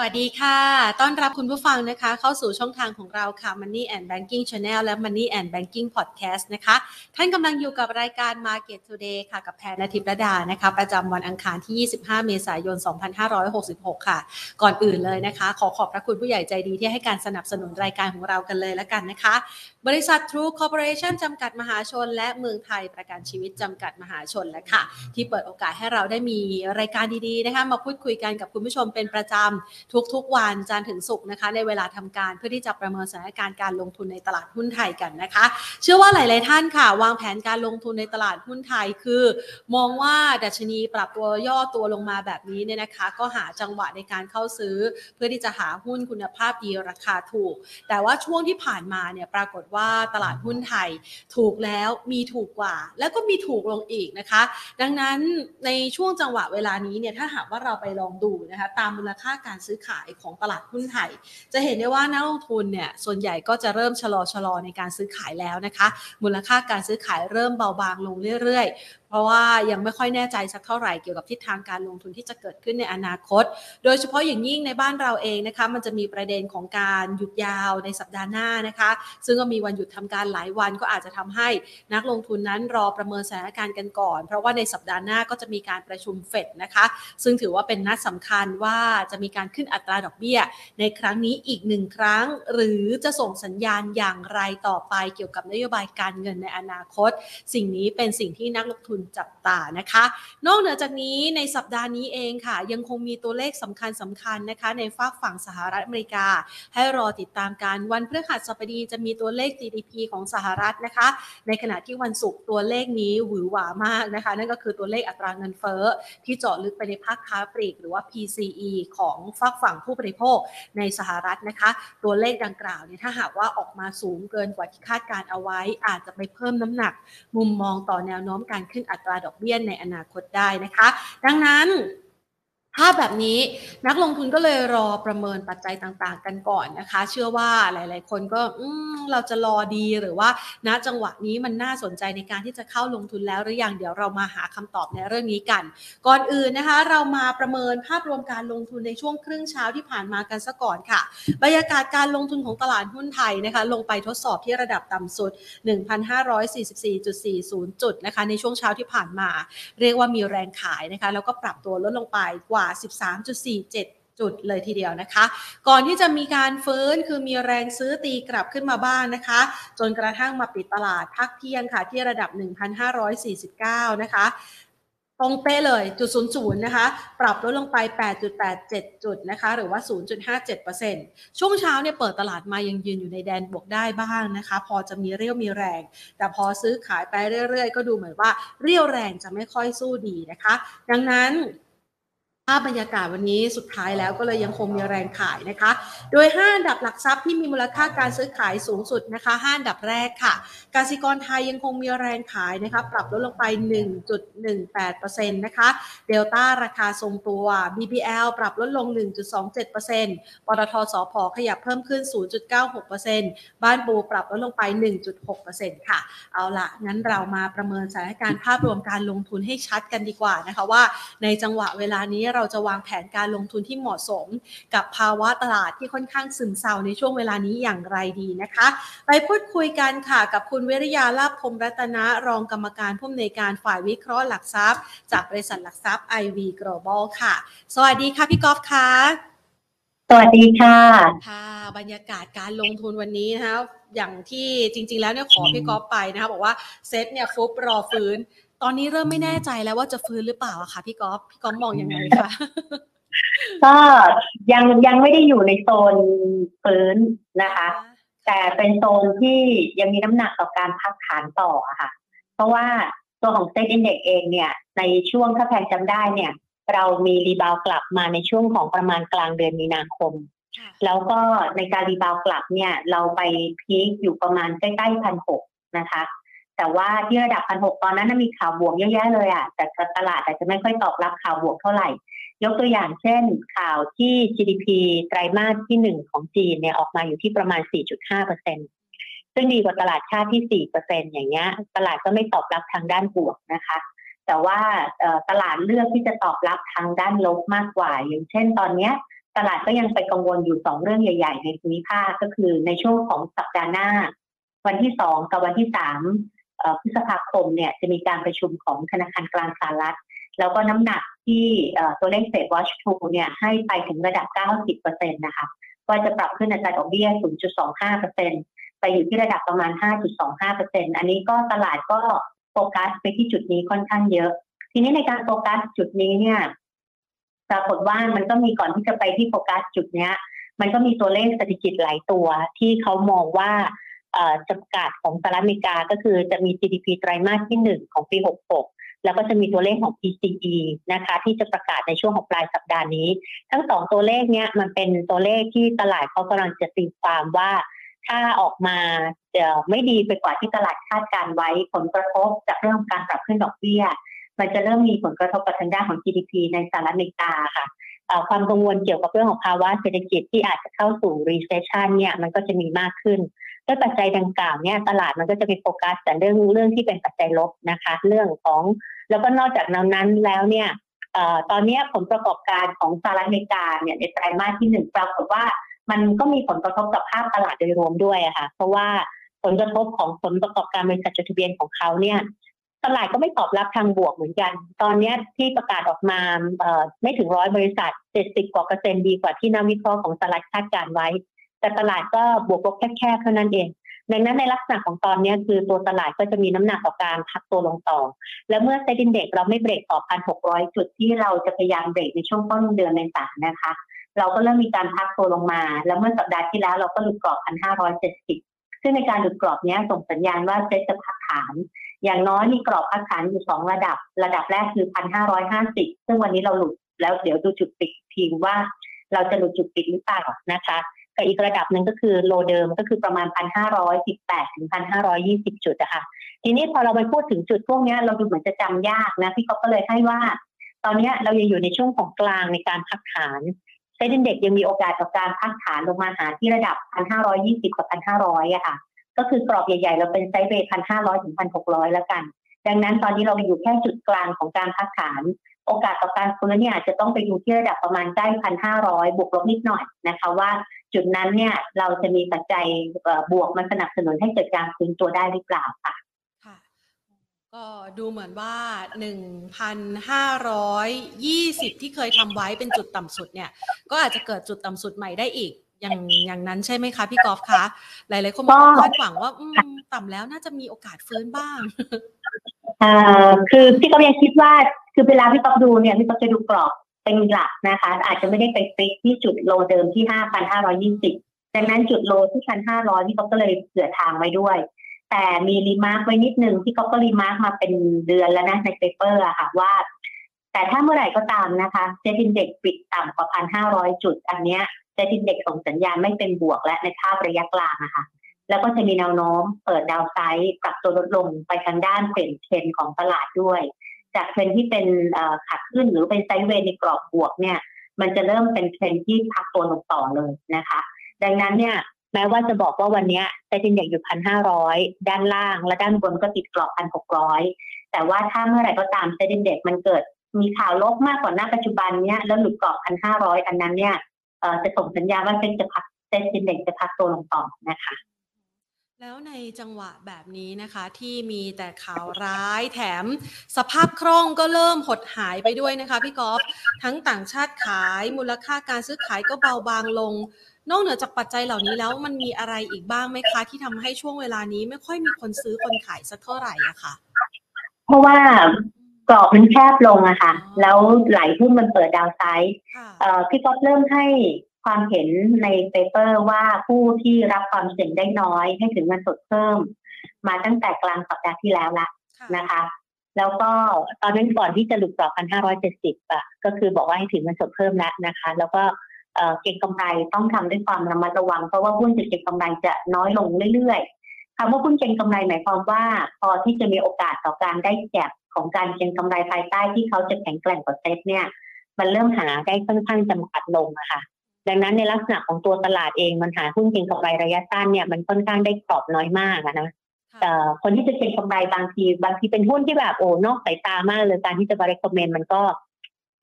สวัสดีค่ะต้อนรับคุณผู้ฟังนะคะเข้าสู่ช่องทางของเราค่ะ Money and Banking Channel และ Money and Banking Podcast นะคะท่านกำลังอยู่กับรายการ Market Today ค่ะกับแพรณทิพย์ระดานะคะประจำวันอังคารที่25เมษายน2566ค่ะก่อนอื่นเลยนะคะขอบพระคุณผู้ใหญ่ใจดีที่ให้การสนับสนุนรายการของเรากันเลยละกันนะคะบริษัท True Corporation จำกัดมหาชนและเมืองไทยประกันชีวิตจำกัดมหาชนและค่ะที่เปิดโอกาสให้เราได้มีรายการดีๆนะคะมาพูดคุยกันกับคุณผู้ชมเป็นประจำทุกวันจันทร์ถึงศุกร์นะคะในเวลาทำการเพื่อที่จะประเมินสถานการณ์การลงทุนในตลาดหุ้นไทยกันนะคะเชื่อว่าหลายๆท่านค่ะวางแผนการลงทุนในตลาดหุ้นไทยคือมองว่าดัชนีปรับตัวย่อตัวลงมาแบบนี้เนี่ยนะคะก็หาจังหวะในการเข้าซื้อเพื่อที่จะหาหุ้นคุณภาพดีราคาถูกแต่ว่าช่วงที่ผ่านมาเนี่ยปรากฏว่าตลาดหุ้นไทยถูกแล้วมีถูกกว่าแล้วก็มีถูกลงอีกนะคะดังนั้นในช่วงจังหวะเวลานี้เนี่ยถ้าหากว่าเราไปลองดูนะคะตามมูลค่าการซื้อขายของตลาดหุ้นไทยจะเห็นได้ว่านักลงทุนเนี่ยส่วนใหญ่ก็จะเริ่มชะลอในการซื้อขายแล้วนะคะมูลค่าการซื้อขายเริ่มเบาบางลงเรื่อยๆเพราะว่ายังไม่ค่อยแน่ใจสักเท่าไหร่เกี่ยวกับทิศทางการลงทุนที่จะเกิดขึ้นในอนาคตโดยเฉพาะอย่างยิ่งในบ้านเราเองนะคะมันจะมีประเด็นของการหยุดยาวในสัปดาห์หน้านะคะซึ่งก็มีวันหยุดทำการหลายวันก็อาจจะทำให้นักลงทุนนั้นรอประเมินสถานการณ์กันก่อนเพราะว่าในสัปดาห์หน้าก็จะมีการประชุมเฟดนะคะซึ่งถือว่าเป็นนัดสำคัญว่าจะมีการขึ้นอัตราดอกเบี้ยในครั้งนี้อีก1ครั้งหรือจะส่งสัญญาณอย่างไรต่อไปเกี่ยวกับนโยบายการเงินในอนาคตสิ่งนี้เป็นสิ่งที่นักลงทุนจับตานะคะนอกเหนือจากนี้ในสัปดาห์นี้เองค่ะยังคงมีตัวเลขสำคัญนะคะในฝากฝั่งสหรัฐอเมริกาให้รอติดตามกันวันพฤหัสบดีจะมีตัวเลข GDP ของสหรัฐนะคะในขณะที่วันศุกร์ตัวเลขนี้หวือหวามากนะคะนั่นก็คือตัวเลขอัตราเงินเฟ้อที่เจาะลึกไปในภาคค้าปลีกหรือว่า PCE ของฝากฝั่งผู้บริโภคในสหรัฐนะคะตัวเลขดังกล่าวเนี่ยถ้าหากว่าออกมาสูงเกินกว่าที่คาดการเอาไว้อาจจะไปเพิ่มน้ำหนักมุมมองต่อแนวโน้มการขึ้นอัตราดอกเบี้ยในอนาคตได้นะคะดังนั้นภาพแบบนี้นักลงทุนก็เลยรอประเมินปัจจัยต่างๆกันก่อนนะคะเชื่อว่าหลายๆคนก็เราจะรอดีหรือว่าณจังหวะนี้มันน่าสนใจในการที่จะเข้าลงทุนแล้วหรือยังเดี๋ยวเรามาหาคำตอบในเรื่องนี้กันก่อนอื่นนะคะเรามาประเมินภาพรวมการลงทุนในช่วงครึ่งเช้าที่ผ่านมากันซะก่อนค่ะบรรยากาศการลงทุนของตลาดหุ้นไทยนะคะลงไปทดสอบที่ระดับต่ำสุด 1,544.40 จุดนะคะในช่วงเช้าที่ผ่านมาเรียกว่ามีแรงขายนะคะแล้วก็ปรับตัวลดลงไปกว่า13.47จุดเลยทีเดียวนะคะก่อนที่จะมีการฟื้นคือมีแรงซื้อตีกลับขึ้นมาบ้าง นะคะจนกระทั่งมาปิดตลาดพักเที่ยงค่ะที่ระดับ 1,549 นะคะตรงเป๊ะเลย 0.00 นะคะปรับลดลงไป 8.87 จุดนะคะหรือว่า 0.57% ช่วงเช้าเนี่ยเปิดตลาดมายังยืนอยู่ในแดนบวกได้บ้างนะคะพอจะมีเรี่ยวมีแรงแต่พอซื้อขายไปเรื่อยๆก็ดูเหมือนว่าเรี่ยวแรงจะไม่ค่อยสู้ดีนะคะดังนั้นภาพบรรยากาศวันนี้สุดท้ายแล้วก็เลยยังคงมีแรงขายนะคะโดย5อันดับหลักทรัพย์ที่มีมูลค่าการซื้อขายสูงสุดนะคะ5อันดับแรกค่ะกสิกรไทยยังคงมีแรงขายนะคะปรับลดลงไป 1.18% นะคะเดลต้าราคาทรงตัว BBL ปรับลดลง 1.27% ปตท.สผ.ขยับเพิ่มขึ้น 0.96% บ้านปูปรับลดลงไป 1.6% ค่ะเอาล่ะงั้นเรามาประเมินสถานการณ์ภาพรวมการลงทุนให้ชัดกันดีกว่านะคะว่าในจังหวะเวลานี้เราจะวางแผนการลงทุนที่เหมาะสมกับภาวะตลาดที่ค่อนข้างซึมเซาในช่วงเวลานี้อย่างไรดีนะคะไปพูดคุยกันค่ะกับคุณวิริยาลาภพรหมรัตนะรองกรรมการผู้อำนวยการฝ่ายวิเคราะห์หลักทรัพย์จากบริษัทหลักทรัพย์ IV Global ค่ะสวัสดีค่ะพี่กอล์ฟค่ะสวัสดีค่ะค่ะบรรยากาศการลงทุนวันนี้นะคะอย่างที่จริงๆแล้วเนี่ยขอพี่กอล์ฟไปนะคะบอกว่าเซ็ตเนี่ยฟุบรอฟื้นตอนนี้เริ่มไม่แน่ใจแล้วว่าจะฟื้นหรือเปล่าอะค่ะพี่ก๊อฟมองยังไงคะก็ยังไม่ได้อยู่ในโซนฟื้นนะคะแต่เป็นโซนที่ยังมีน้ำหนักต่อการพักฐานต่อค่ะเพราะว่าตัวของ SET INDEX เองเนี่ยในช่วงถ้าแพงจำได้เนี่ยเรามีรีบาวกลับมาในช่วงของประมาณกลางเดือนมีนาคมแล้วก็ในการรีบาวกลับเนี่ยเราไปพีคอยู่ประมาณใกล้ๆ 1,600 นะคะแต่ว่าที่ระดับ 1,600 ตอนนั้นมีข่าวบวกเยอะแยะเลยอ่ะแต่ตลาดอาจจะไม่ค่อยตอบรับข่าวบวกเท่าไหร่ยกตัวอย่างเช่นข่าวที่ GDP ไตรมาสที่1ของจีนเนี่ยออกมาอยู่ที่ประมาณ 4.5% ซึ่งดีกว่าตลาดคาดที่ 4% อย่างเงี้ยตลาดก็ไม่ตอบรับทางด้านบวกนะคะแต่ว่าตลาดเลือกที่จะตอบรับทางด้านลบมากกว่าอย่างเช่นตอนเนี้ย ตลาดก็ยังไปกังวลอยู่2เรื่องใหญ่ๆในภูมิภาคก็คือในช่วงของสัปดาห์หน้าวันที่2กับวันที่3พฤษภาคมเนี่ยจะมีการประชุมของธนาคารกลางสหรัฐแล้วก็น้ำหนักที่ตัวเลขเฟดวอชทูเนี่ยให้ไปถึงระดับ 90% นะคะว่าจะปรับขึ้นอัตราดอกเบี้ย 0.25% ไปอยู่ที่ระดับประมาณ 5.25% อันนี้ก็ตลาดก็โฟกัสไปที่จุดนี้ค่อนข้างเยอะทีนี้ในการโฟกัสจุดนี้เนี่ยปรากฏว่ามันก็มีก่อนที่จะไปที่โฟกัสจุดเนี้ยมันก็มีตัวเลขเศรษฐกิจหลายตัวที่เขามองว่าจำกัดของสหรัฐอเมริกาก็คือจะมี GDP ไตรมาสที่1ของปี66แล้วก็จะมีตัวเลขของ PCE นะคะที่จะประกาศในช่วงของปลายสัปดาห์นี้ทั้ง2ตัวเลขเนี้ยมันเป็นตัวเลขที่ตลาดเขากำลังจะตีความว่าถ้าออกมาไม่ดีไปกว่าที่ตลาดคาดการไว้ผลกระทบจากเรื่องของการปรับขึ้นดอกเบี้ยมันจะเริ่มมีผลกระทบกับทางด้านของ GDP ในสหรัฐอเมริกาค่ะความกังวลเกี่ยวกับเรื่องของภาวะเศรษฐกิจที่อาจจะเข้าสู่ recession เนี่ยมันก็จะมีมากขึ้นด้วยปัจจัยดังกล่าวเนี่ยตลาดมันก็จะไปโฟกัสแต่เรื่องที่เป็นปัจจัยลบนะคะเรื่องของแล้วก็นอกจากนั้นแล้วเนี่ยตอนนี้ผลประกอบการของสหรัฐอเมริกาเนี่ยในไตรมาสที่1ปรากฏว่ามันก็มีผลกระทบกับภาพตลาดโดยรวมด้วยค่ะเพราะว่าผลกระทบของผลประกอบการบริษัทจดทะเบียนของเขาเนี่ยตลาดก็ไม่ตอบรับทางบวกเหมือนกันตอนนี้ที่ประกาศออกมาไม่ถึง100บริษัท70กว่า%ดีกว่าที่นักวิเคราะห์ของตลาดคาดการไว้แต่ตลาดก็บวกลบแคบๆเท่านั้นเองดังนั้นในลักษณะของตอนนี้คือตัวตลาดก็จะมีน้ำหนักต่อการพักตัวลงต่อและเมื่อSET INDEXเราไม่เบรกต่อ 1,600 จุดที่เราจะพยายามเบรกในช่วงต้นเดือนเมษายนนะคะเราก็เริ่มมีการพักตัวลงมาและเมื่อสัปดาห์ที่แล้วเราก็หลุดกรอบ 1,570 ซึ่งในการหลุดกรอบนี้ส่งสัญญาณว่าเซ็ตจะพักฐานอย่างน้อยมีกรอบพักฐานอยู่2ระดับแรกคือ 1,550 ซึ่งวันนี้เราหลุดแล้วเดี๋ยวดูจุดปิดทีว่าเราจะหลุดจุดปิดหรือเปล่านะคะกับอีกระดับนึงก็คือโลเดิมก็คือประมาณ 1,518 ถึง 1,520 จุดนะคะทีนี้พอเราไปพูดถึงจุดพวกนี้เราดูเหมือนจะจำยากนะพี่ก็เลยให้ว่าตอนนี้เรายังอยู่ในช่วงของกลางในการพักฐานSET INDEXยังมีโอกาสต่อการพักฐานลงมาหาที่ระดับ 1,520 กับ 1,500 อะค่ะก็คือกรอบใหญ่ๆเราเป็นไซด์เวย์ 1,500 ถึง 1,600 แล้วกันดังนั้นตอนนี้เราอยู่แค่จุดกลางของการพักฐานโอกาสต่อการฟื้นเนี่ยอาจจะต้องไปดูที่ระดับประมาณใกล้ 1,500 บวกลบนิดหน่อยนะคะว่าจุดนั้นเนี่ยเราจะมีปัจจัยบวกมาสนับสนุนให้เกิดการฟื้นตัวได้หรือเปล่าค่ะก็ดูเหมือนว่า 1,520 ที่เคยทำไว้เป็นจุดต่ำสุดเนี่ยก็อาจจะเกิดจุดต่ำสุดใหม่ได้อีกอย่างนั้นใช่ไหมคะพี่กอล์ฟคะหลายๆคนคาดหวังว่าต่ำแล้วน่าจะมีโอกาสฟื้นบ้างคือพี่กอล์ฟยังคิดว่าคือเวลาพี่กอล์ฟดูเนี่ยพี่กอล์ฟจะดูกรอบเป็นหลักนะคะอาจจะไม่ได้ไปฟิกที่จุดโลเดิมที่ 5,520 ดังนั้นจุดโลที่ 1,500 พี่กอล์ฟก็เลยเผื่อทางไว้ด้วยแต่มีรีมาร์คไว้นิดนึงที่เขาก็รีมาร์คมาเป็นเดือนแล้วนะในเปเปอร์อะค่ะว่าแต่ถ้าเมื่อไหร่ก็ตามนะคะเซ็ตอินเด็กซ์ปิดต่ำกว่า 1,500 จุดอันเนี้ยเซ็ตอินเด็กซ์ส่งสัญญาณไม่เป็นบวกและในภาพระยะกลางนะคะแล้วก็จะมีแนวโน้มเปิดดาวไซด์ปรับตัวลดลงไปทางด้านเปลี่ยนเทรนด์ของตลาดด้วยจากเทรนด์ที่เป็นขาขึ้นหรือเป็นไซด์เวย์ในกรอบบวกเนี่ยมันจะเริ่มเป็นเทรนด์ที่พักตัวลงต่อเลยนะคะดังนั้นเนี่ยแม้ว่าจะบอกว่าวันนี้SET INDEXอยู่ 1,500 ด้านล่างและด้านบนก็ติดกรอบ 1,600 แต่ว่าถ้าเมื่อไหร่ก็ตามSET INDEXมันเกิดมีข่าวลบมากกว่าหน้าปัจจุบันเนี้ยแล้วหลุดกรอบ 1,500 อันนั้นเนี่ยจะส่งสัญญาณว่าSET INDEX จะพักตัวลงต่อนะคะแล้วในจังหวะแบบนี้นะคะที่มีแต่ข่าวร้ายแถมสภาพคล่องก็เริ่มหดหายไปด้วยนะคะพี่กอล์ฟทั้งต่างชาติขายมูลค่าการซื้อขายก็เบาบางลงนอกเหนือจากปัจจัยเหล่านี้แล้วมันมีอะไรอีกบ้างไหมคะที่ทำให้ช่วงเวลานี้ไม่ค่อยมีคนซื้อคนขายสักเท่าไหร่อะค่ะเพราะว่ากรอบมันแคบลงอะค่ะแล้วหลายหุ้นมันเปิดดาวไซด์พี่ก๊อฟเริ่มให้ความเห็นในเปเปอร์ว่าผู้ที่รับความเสี่ยงได้น้อยให้ถึงเงินสดเพิ่มมาตั้งแต่กลางสัปดาห์ที่แล้วละนะคะแล้วก็ตอนนั้นก่อนที่จะหลุดกรอบ 1,570 อะก็คือบอกว่าให้ถึงเงินสดเพิ่มแล้วนะคะแล้วก็เก็งกำไรต้องทำด้วยความระมัดระวังเพราะว่าหุ้นจะเก็งกำไรจะน้อยลงเรื่อยๆคำว่าหุ้นเก็งกำไรหมายความว่าพอที่จะมีโอกาสต่อการได้แก็บของการเก็งกำไรภายใต้ที่เขาจะแข็งแกร่งกว่าเซ็ตเนี่ยมันเริ่มหาได้ค่อนข้างจำกัดลงนะคะดังนั้นในลักษณะของตัวตลาดเองมันหาหุ้นเก็งกำไรระยะสั้นเนี่ยมันค่อนข้างได้กรอบน้อยมากนะแต่คนที่จะเก็งกำไรบางทีเป็นหุ้นที่แบบโอ้นอกสายตามากเลยการที่จะบริคอมเมนต์มันก็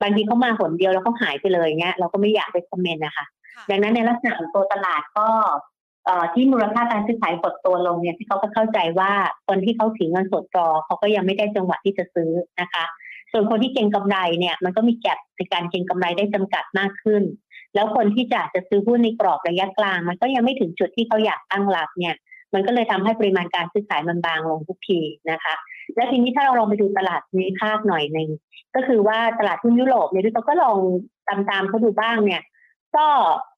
บางทีเขามาหนเดียวแล้วเขาหายไปเลยเงี้ยเราก็ไม่อยากไปคอมเมนต์นะคะดังนั้นในลักษณะของตัวตลาดก็ที่มูลค่าการซื้อขายหดตัวลงเนี่ยที่เขาก็เข้าใจว่าคนที่เขาถือเงินสดรอเขาก็ยังไม่ได้จังหวะที่จะซื้อนะคะส่วนคนที่เก็งกำไรเนี่ยมันก็มีแกปในการเก็งกำไรได้จำกัดมากขึ้นแล้วคนที่จะซื้อหุ้นในกรอบระยะกลางมันก็ยังไม่ถึงจุดที่เขาอยากตั้งหลักเนี่ยมันก็เลยทำให้ปริมาณการซื้อขายมันบางลงทุกทีนะคะและทีนี้ถ้าเราลองไปดูตลาดนี้ภาคหน่อยนึงก็คือว่าตลาดหุ้นยุโรปเนี่ยเราก็ลองตามเขาดูบ้างเนี่ยก็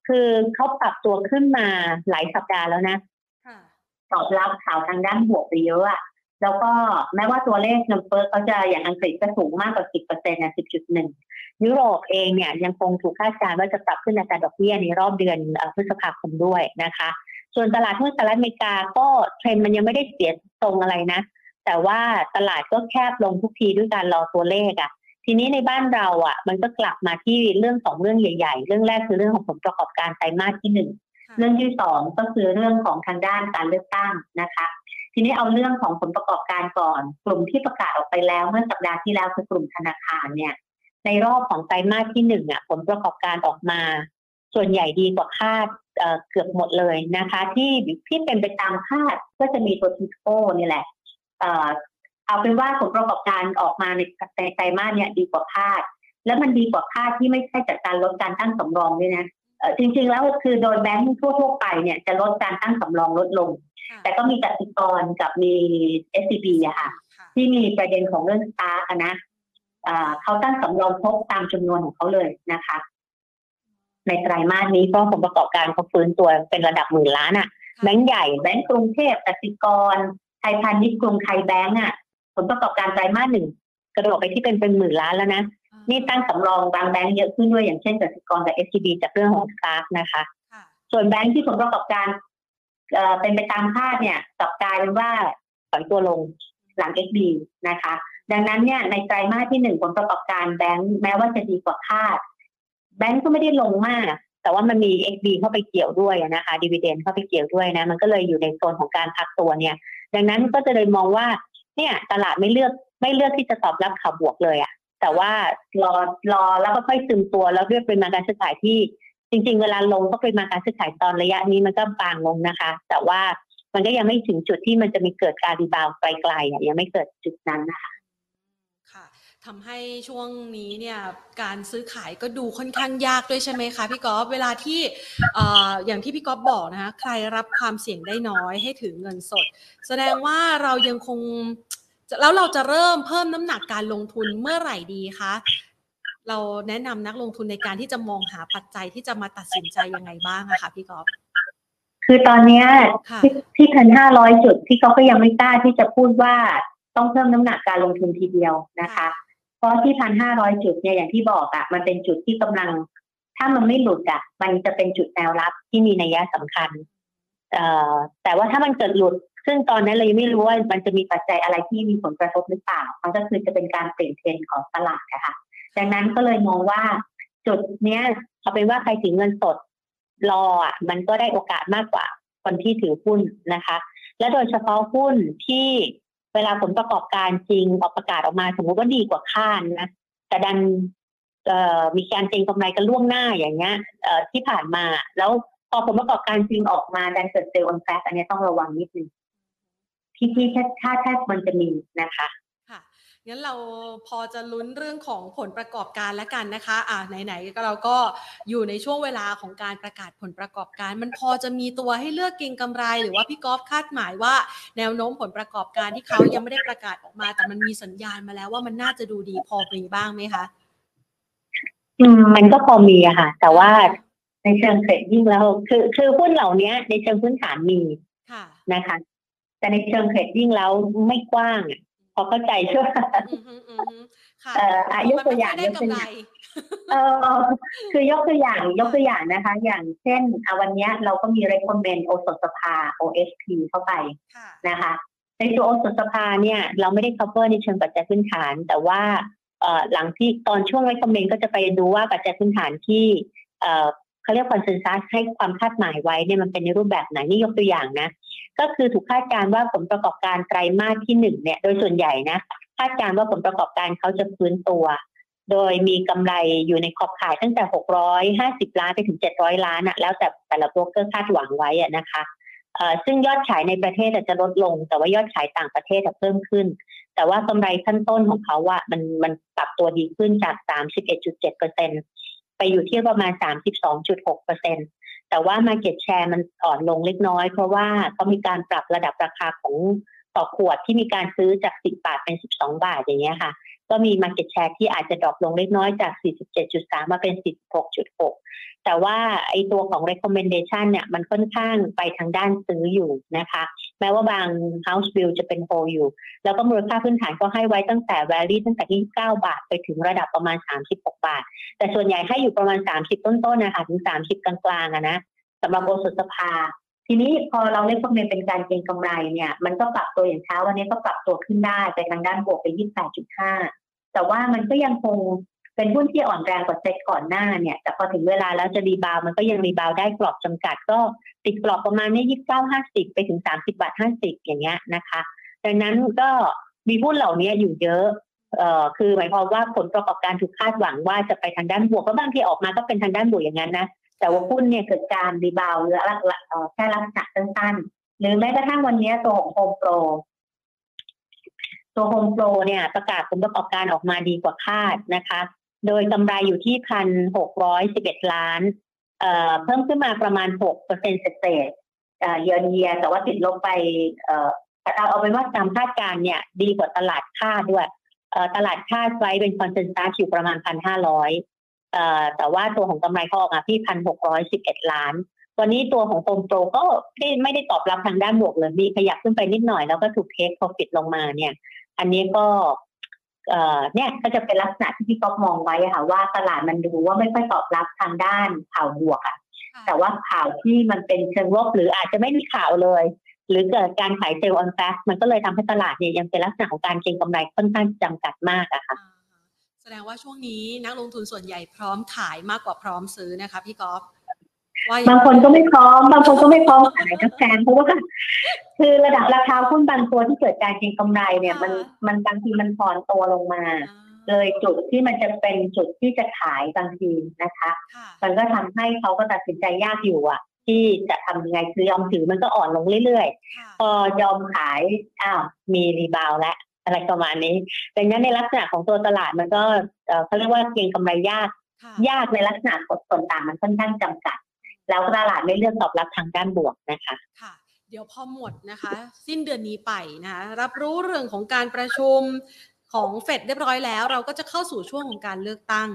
คือเขาปรับตัวขึ้นมาหลายสัปดาห์แล้วนะตอบรับข่าวทางด้านบวกไปเยอะอะแล้วก็แม้ว่าตัวเลขเงินเฟ้อเขาจะอย่างอังกฤษจะสูงมากกว่า 10% นะ 10.1 ยุโรปเองเนี่ยยังคงถูกคาดการณ์ว่าจะปรับขึ้นอัตราดอกเบี้ยในรอบเดือนพฤษภาคมด้วยนะคะส่วนตลาดหุ้นสหรัฐอเมริกาก็เทรนด์มันยังไม่ได้เสียทรงอะไรนะแต่ว่าตลาดก็แคบลงทุกทีด้วยการรอตัวเลขอะทีนี้ในบ้านเราอ่ะมันก็กลับมาที่เรื่อง2เรื่องใหญ่ๆเรื่องแรกคือเรื่องของผลประกอบการไตรมาสที่1เรื่องที่2ก็คือเรื่องของทางด้านการเลือกตั้งนะคะทีนี้เอาเรื่องของผลประกอบการก่อนกลุ่มที่ประกาศออกไปแล้วเมื่อสัปดาห์ที่แล้วคือกลุ่มธนาคารเนี่ยในรอบของไตรมาสที่1อ่ะผลประกอบการออกมาส่วนใหญ่ดีกว่าคาดเกือบหมดเลยนะคะที่เป็นไปตามคาดก็จะมีตัวทิสโก้นี่แหละเอาเป็นว่าผลประกอบการออกมาในไตรมาสเนี่ยดีกว่าคาดแล้วมันดีกว่าคาดที่ไม่ใช่จากการลดการตั้งสำรองด้วยนะจริงๆแล้วคือโดยแบงค์ทั่วไปเนี่ยจะลดการตั้งสำรองลดลงแต่ก็มีกสิกรกับมี SCB อะค่ะที่มีประเด็นของเรื่องตาอะนะเขาตั้งสำรองครบตามจำนวนของเขาเลยนะคะในไตรมาสนี้ก็ผลประกอบการเขาฟื้นตัวเป็นระดับหมื่นล้านอะแบงค์ใหญ่แบงค์กรุงเทพกสิกรไทยพาณิชย์กรุงไทยแบงค์อะผลประกอบการไตรมาส1กระโดดไปที่เป็นหมื่นล้านแล้วนะนี่ตั้งสำรองบางแบงค์เยอะขึ้นด้วยอย่างเช่นกสิกรกับ XD จากเรื่องของคาร์นะคะส่วนแบงค์ที่ผลประกอบการเป็นไปตามคาดเนี่ยกลับกลายเป็นว่าถอยตัวลงหลัง XD นะคะดังนั้นเนี่ยในไตรมาสที่1ผลประกอบการแบงค์แม้ว่าจะดีกว่าคาดแบงค์ก็ไม่ได้ลงมากแต่ว่ามันมี XD เข้าไปเกี่ยวด้วยนะคะดิวิเดนด์เข้าไปเกี่ยวด้วยนะมันก็เลยอยู่ในโซนของการพักตัวเนี่ยดังนั้นก็จะเลยมองว่าเนี่ยตลาดไม่เลือกที่จะตอบรับข่าวบวกเลยอ่ะแต่ว่ารอแล้วก็ค่อยซึมตัวแล้วเรียกเป็นมาการซื้อขายที่จริงๆเวลาลงก็เป็นมาการซื้อขายตอนระยะนี้มันก็บางลงนะคะแต่ว่ามันก็ยังไม่ถึงจุดที่มันจะมีเกิดการรีบาวด์ไกลๆอ่ะยังไม่เกิดจุดนั้นนะคะค่ะทำให้ช่วงนี้เนี่ยการซื้อขายก็ดูค่อนข้างยากด้วยใช่ไหมคะพี่ก๊อฟเวลาที่อย่างที่พี่ก๊อฟบอกนะคะใครรับความเสี่ยงได้น้อยให้ถือเงินสดแสดงว่าเรายังคงแล้วเราจะเริ่มเพิ่มน้ำหนักการลงทุนเมื่อไหร่ดีคะเราแนะนำนักลงทุนในการที่จะมองหาปัจจัยที่จะมาตัดสินใจยังไงบ้างอะคะพี่ก๊อฟคือตอนนี้ที่ 1,500 จุดพี่ก๊อฟก็ยังไม่กล้าที่จะพูดว่าต้องเพิ่มน้ำหนักการลงทุนทีเดียวนะคะเพราะที่ 1,500 จุดเนี่ยอย่างที่บอกอะมันเป็นจุดที่กำลังถ้ามันไม่หลุดอะมันจะเป็นจุดแนวรับที่มีนัยสำคัญแต่ว่าถ้ามันเกิดหลุดซึ่งตอนนั้นเรายังไม่รู้ว่ามันจะมีปัจจัยอะไรที่มีผลกระทบหรือเปล่ามันก็คือจะเป็นการเปลี่ยนเทรนด์ของตลาดนะคะดังนั้นก็เลยมองว่าจุดเนี้ยเอาเป็นว่าใครถือเงินสดรออ่ะมันก็ได้โอกาสมากกว่าคนที่ถือหุ้นนะคะและโดยเฉพาะหุ้นที่เวลาผลประกอบการจริงออกประกาศออกมาสมมติว่าดีกว่าคาดนะแต่ดันมีการเก็งกำไรกันล่วงหน้าอย่างเงี้ยที่ผ่านมาแล้วพอผลประกอบการจริงออกมาดันเกิดเซลล์ออนแฟกอันนี้ต้องระวังนิดนึงที่ถ้ามันจะมีนะคะค่ะงั้นเราพอจะลุ้นเรื่องของผลประกอบการแล้วกันนะคะไหนๆก็เราก็อยู่ในช่วงเวลาของการประกาศผลประกอบการมันพอจะมีตัวให้เลือกเก็งกำไรหรือว่าพี่ก๊อฟคาดหมายว่าแนวโน้มผลประกอบการที่เขายังไม่ได้ประกาศออกมาแต่มันมีสัญญาณมาแล้วว่ามันน่าจะดูดีพอมีบ้างไหมคะมันก็พอมีอะค่ะแต่ว่าในเชิงเทรดดิ้งแล้วคือหุ้นเหล่านี้ในเชิงพื้นฐานมีค่ะนะคะแต่ในเชิงเทรดดิ้งแล้วไม่กว้างพอเข้าใจใช่ไหมค่ะยกตัวอย่างคือยกตัวอย่างนะคะอย่างเช่นวันนี้เราก็มี recommend โอสถสภา OSP เข้าไปนะคะในตัวโอสถสภาเนี่ยเราไม่ได้ cover ในเชิงปัจจัยพื้นฐานแต่ว่าหลังที่ตอนช่วง recommend ก็จะไปดูว่าปัจจัยพื้นฐานที่เขาเรียกคอนเซนซัสให้ความคาดหมายไว้เนี่ยมันเป็นในรูปแบบไหนนี่ยกตัวอย่างนะก็คือถูกคาดการณ์ว่าผลประกอบการไตรมาสที่1เนี่ยโดยส่วนใหญ่นะคาดการณ์ว่าผลประกอบการเขาจะฟื้นตัว โดยมีกำไรอยู่ในขอบข่ายตั้งแต่650ล้านไปถึง700ล้านน่ะแล้วแต่ละโบรกเกอร์คาดหวังไว้อ่ะนะคะซึ่งยอดขายในประเทศอาจจะลดลงแต่ว่ายอดขายต่างประเทศจะเพิ่มขึ้นแต่ว่ากำไรขั้นต้นของเขาว่ามันปรับตัวดีขึ้นจาก 31.7% ไปอยู่ที่ประมาณ 32.6% แต่ว่า market share มันอ่อนลงเล็กน้อยเพราะว่าเขามีการปรับระดับราคาของต่อขวดที่มีการซื้อจาก10 บาทเป็น12 บาทอย่างเงี้ยค่ะก็มี market share ที่อาจจะดรอปลงเล็กน้อยจาก 47.3 มาเป็น 46.6 แต่ว่าไอ้ตัวของ recommendation เนี่ยมันค่อนข้างไปทางด้านซื้ออยู่นะคะแม้ว่าบาง house view จะเป็น hold อยู่แล้วก็มูลค่าพื้นฐานก็ให้ไว้ตั้งแต่ value ตั้งแต่29 บาทไปถึงระดับประมาณ36 บาทแต่ส่วนใหญ่ให้อยู่ประมาณ30ต้นๆนะคะถึง30กลางๆนะสำหรับโอสถสภาทีนี้พอเราเรียกว่าเป็นการเก็งกำไรเนี่ยมันก็ปรับตัวอย่างเช้าวันนี้ก็ปรับตัวขึ้นได้ไปทางด้านบวกไป 28.5 แต่ว่ามันก็ยังคงเป็นหุ้นที่อ่อนแรงกว่าเซตก่อนหน้าเนี่ยแต่พอถึงเวลาแล้วจะรีบาวมันก็ยังรีบาวได้กรอบจำกัดก็ติดกรอบประมาณนี้ 29.50 ไปถึง 30.50 อย่างเงี้ยนะคะดังนั้นก็มีหุ้นเหล่านี้อยู่เยอะคือหมายความว่าผลประกอบการถูกคาดหวังว่าจะไปทางด้านบวกก็บางทีออกมาก็เป็นทางด้านบวกอย่างนั้นนะแต่ว่าหุ้นเนี่ยเกิดการรีบาวหรือแค่ลักษณะสั้นๆหรือแม้กระทั่งวันนี้ตัวของโฮมโปรเนี่ยประกาศผลประกอบการออกมาดีกว่าคาดนะคะโดยกำไรอยู่ที่ 1,611 ล้านเพิ่มขึ้นมาประมาณ 6% เศษๆ year on year แต่ว่าติดลบไปเอาเป็นว่าตามคาดการณ์เนี่ยดีกว่าตลาดคาดด้วยตลาดคาดไว้เป็น consensus อยู่ประมาณ 1,500แต่ว่าตัวของกำไรเขาออกมาที่ 1,611 ล้านวันนี้ตัวของโฮมโปรก็ไม่ได้ตอบรับทางด้านบวกเลยมีขยับขึ้นไปนิดหน่อยแล้วก็ถูกเทคโปรฟิตลงมาเนี่ยอันนี้ก็เนี่ยก็จะเป็นลักษณะที่พี่ก๊อฟมองไว้ค่ะว่าตลาดมันดูว่าไม่ค่อยตอบรับทางด้านข่าวบวกอ่ะแต่ว่าข่าวที่มันเป็นเชิงลบหรืออาจจะไม่มีข่าวเลยหรือเกิดการขายเซลล์ออนแฟกมันก็เลยทำให้ตลาดเนี่ยยังเป็นลักษณะของการเก็งกำไรค่อนข้างจำกัดมากอะค่ะแสดงว่าช่วงนี้นักลงทุนส่วนใหญ่พร้อมขายมากกว่าพร้อมซื้อนะคะพี่ก๊อฟบางคนก็ไม่พร้อมขายก็แพงเพราะว่าคือระดับราคาหุ้นบางตัวที่เกิดการเก็งกำไรเนี่ยมันบางทีมันถอนตัวลงมาเลยจุดที่มันจะเป็นจุดที่จะขายบางทีนะคะมันก็ทำให้เขาก็ตัดสินใจยากอยู่อะที่จะทำยังไงคือยอมถือมันก็อ่อนลงเรื่อยๆพอยอมขายอ้าวมีรีบาวแล้วอะไรประมาณนี้ดังนั้นในลักษณะของตัวตลาดมันก็เขาเรียกว่าเก็งกำไรยากในลักษณะส่วนต่างมันค่อนข้างจำกัดแล้วตลาดไม่เลือกตอบรับทางด้านบวกนะคะค่ะเดี๋ยวพอหมดนะคะสิ้นเดือนนี้ไปนะคะรับรู้เรื่องของการประชุมของเฟดเรียบร้อยแล้วเราก็จะเข้าสู่ช่วงของการเลือกตั้ง